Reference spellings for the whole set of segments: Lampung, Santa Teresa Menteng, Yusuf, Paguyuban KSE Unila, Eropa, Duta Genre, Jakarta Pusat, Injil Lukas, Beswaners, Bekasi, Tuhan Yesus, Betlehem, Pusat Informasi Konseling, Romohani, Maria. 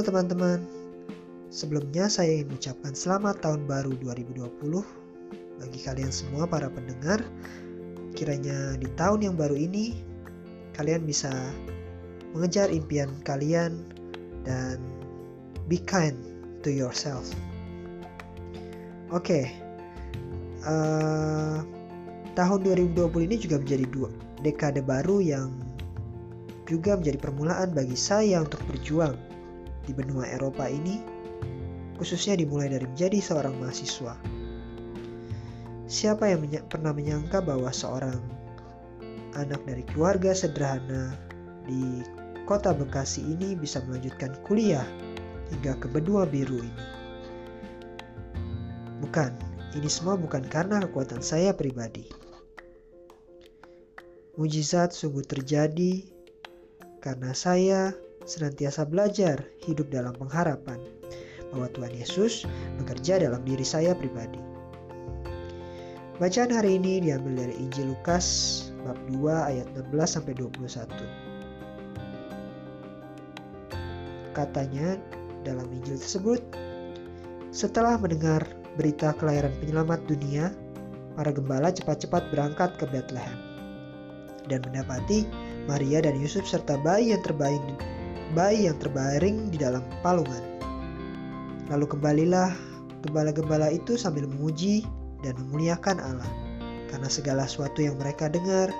Halo teman-teman, sebelumnya saya ingin mengucapkan selamat tahun baru 2020 bagi kalian semua para pendengar. Kiranya di tahun yang baru ini kalian bisa mengejar impian kalian dan be kind to yourself. Oke, tahun 2020 ini juga menjadi dua dekade baru yang juga menjadi permulaan bagi saya untuk berjuang di benua Eropa ini, khususnya dimulai dari menjadi seorang mahasiswa. Siapa yang pernah menyangka bahwa seorang anak dari keluarga sederhana di kota Bekasi ini bisa melanjutkan kuliah hingga ke benua biru ini? Bukan, ini semua bukan karena kekuatan saya pribadi. Mujizat sungguh terjadi karena saya senantiasa belajar hidup dalam pengharapan bahwa Tuhan Yesus bekerja dalam diri saya pribadi. Bacaan hari ini diambil dari Injil Lukas bab 2 ayat 16-21. Katanya dalam Injil tersebut, setelah mendengar berita kelahiran penyelamat dunia, para gembala cepat-cepat berangkat ke Betlehem dan mendapati Maria dan Yusuf serta bayi yang terbaring di dalam palungan. Lalu kembalilah gembala-gembala itu sambil memuji dan memuliakan Allah, karena segala sesuatu yang mereka dengar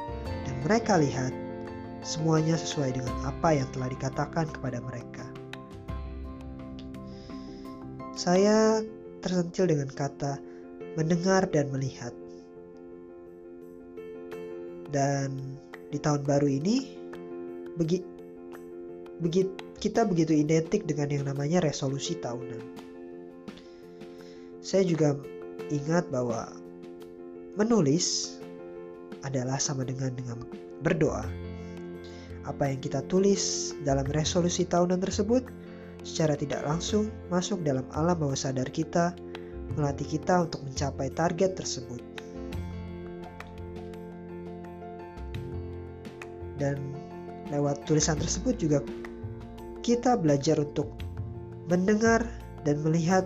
dan mereka lihat, semuanya sesuai dengan apa yang telah dikatakan kepada mereka. Saya tersentil dengan kata mendengar dan melihat. Dan di tahun baru ini, kita begitu identik dengan yang namanya resolusi tahunan. Saya juga ingat bahwa menulis adalah sama dengan berdoa. Apa yang kita tulis dalam resolusi tahunan tersebut secara tidak langsung masuk dalam alam bawah sadar kita, melatih kita untuk mencapai target tersebut. Dan lewat tulisan tersebut juga kita belajar untuk mendengar dan melihat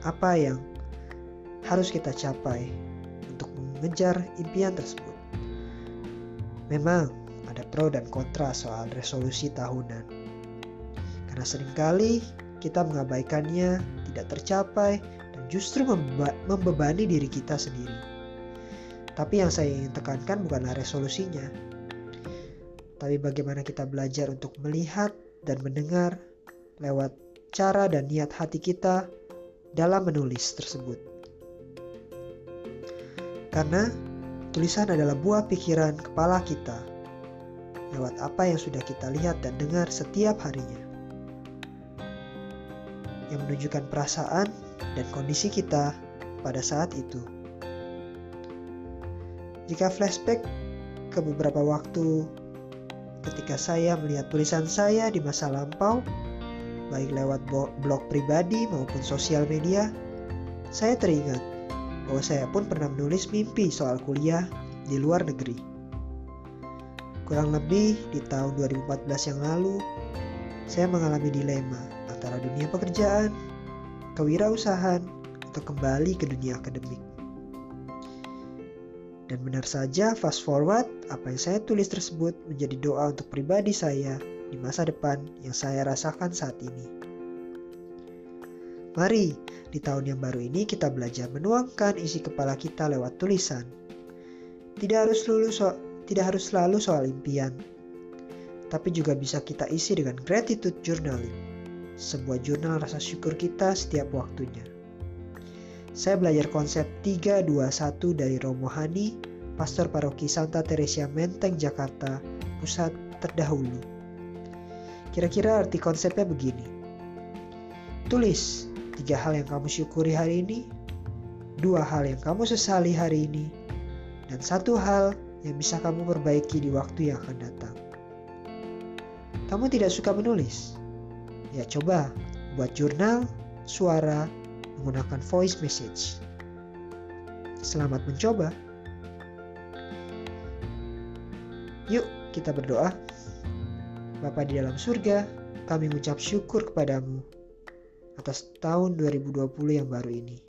apa yang harus kita capai untuk mengejar impian tersebut. Memang ada pro dan kontra soal resolusi tahunan, karena seringkali kita mengabaikannya, tidak tercapai, dan justru membebani diri kita sendiri. Tapi yang saya ingin tekankan bukanlah resolusinya, tapi bagaimana kita belajar untuk melihat dan mendengar lewat cara dan niat hati kita dalam menulis tersebut. Karena tulisan adalah buah pikiran kepala kita lewat apa yang sudah kita lihat dan dengar setiap harinya, yang menunjukkan perasaan dan kondisi kita pada saat itu. Jika flashback ke beberapa waktu ketika saya melihat tulisan saya di masa lampau, baik lewat blog pribadi maupun sosial media, saya teringat bahwa saya pun pernah menulis mimpi soal kuliah di luar negeri. Kurang lebih di tahun 2014 yang lalu, saya mengalami dilema antara dunia pekerjaan, kewirausahaan, atau kembali ke dunia akademik. Dan benar saja, fast forward, apa yang saya tulis tersebut menjadi doa untuk pribadi saya di masa depan yang saya rasakan saat ini. Mari, di tahun yang baru ini kita belajar menuangkan isi kepala kita lewat tulisan. Tidak harus selalu soal impian, tapi juga bisa kita isi dengan gratitude journaling, sebuah jurnal rasa syukur kita setiap waktunya. Saya belajar konsep 3-2-1 dari Romohani, pastor paroki Santa Teresa Menteng, Jakarta Pusat terdahulu. Kira-kira arti konsepnya begini. Tulis 3 hal yang kamu syukuri hari ini, 2 hal yang kamu sesali hari ini, dan 1 hal yang bisa kamu perbaiki di waktu yang akan datang. Kamu tidak suka menulis? Ya coba buat jurnal, suara, menggunakan voice message. Selamat mencoba. Yuk kita berdoa. Bapa di dalam surga, kami mengucap syukur kepadamu atas tahun 2020 yang baru ini.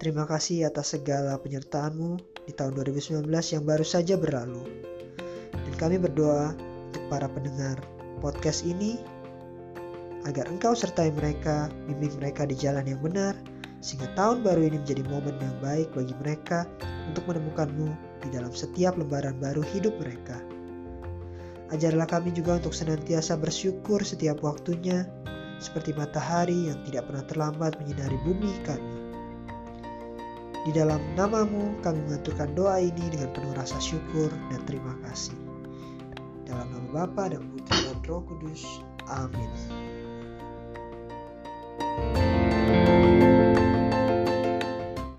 Terima kasih atas segala penyertaanmu di tahun 2019 yang baru saja berlalu. Dan kami berdoa untuk para pendengar podcast ini, agar Engkau sertai mereka, bimbing mereka di jalan yang benar, sehingga tahun baru ini menjadi momen yang baik bagi mereka untuk menemukan-Mu di dalam setiap lembaran baru hidup mereka. Ajarlah kami juga untuk senantiasa bersyukur setiap waktunya, seperti matahari yang tidak pernah terlambat menyinari bumi kami. Di dalam nama-Mu kami mengaturkan doa ini dengan penuh rasa syukur dan terima kasih. Dalam nama Bapa dan Putra dan Roh Kudus. Amin.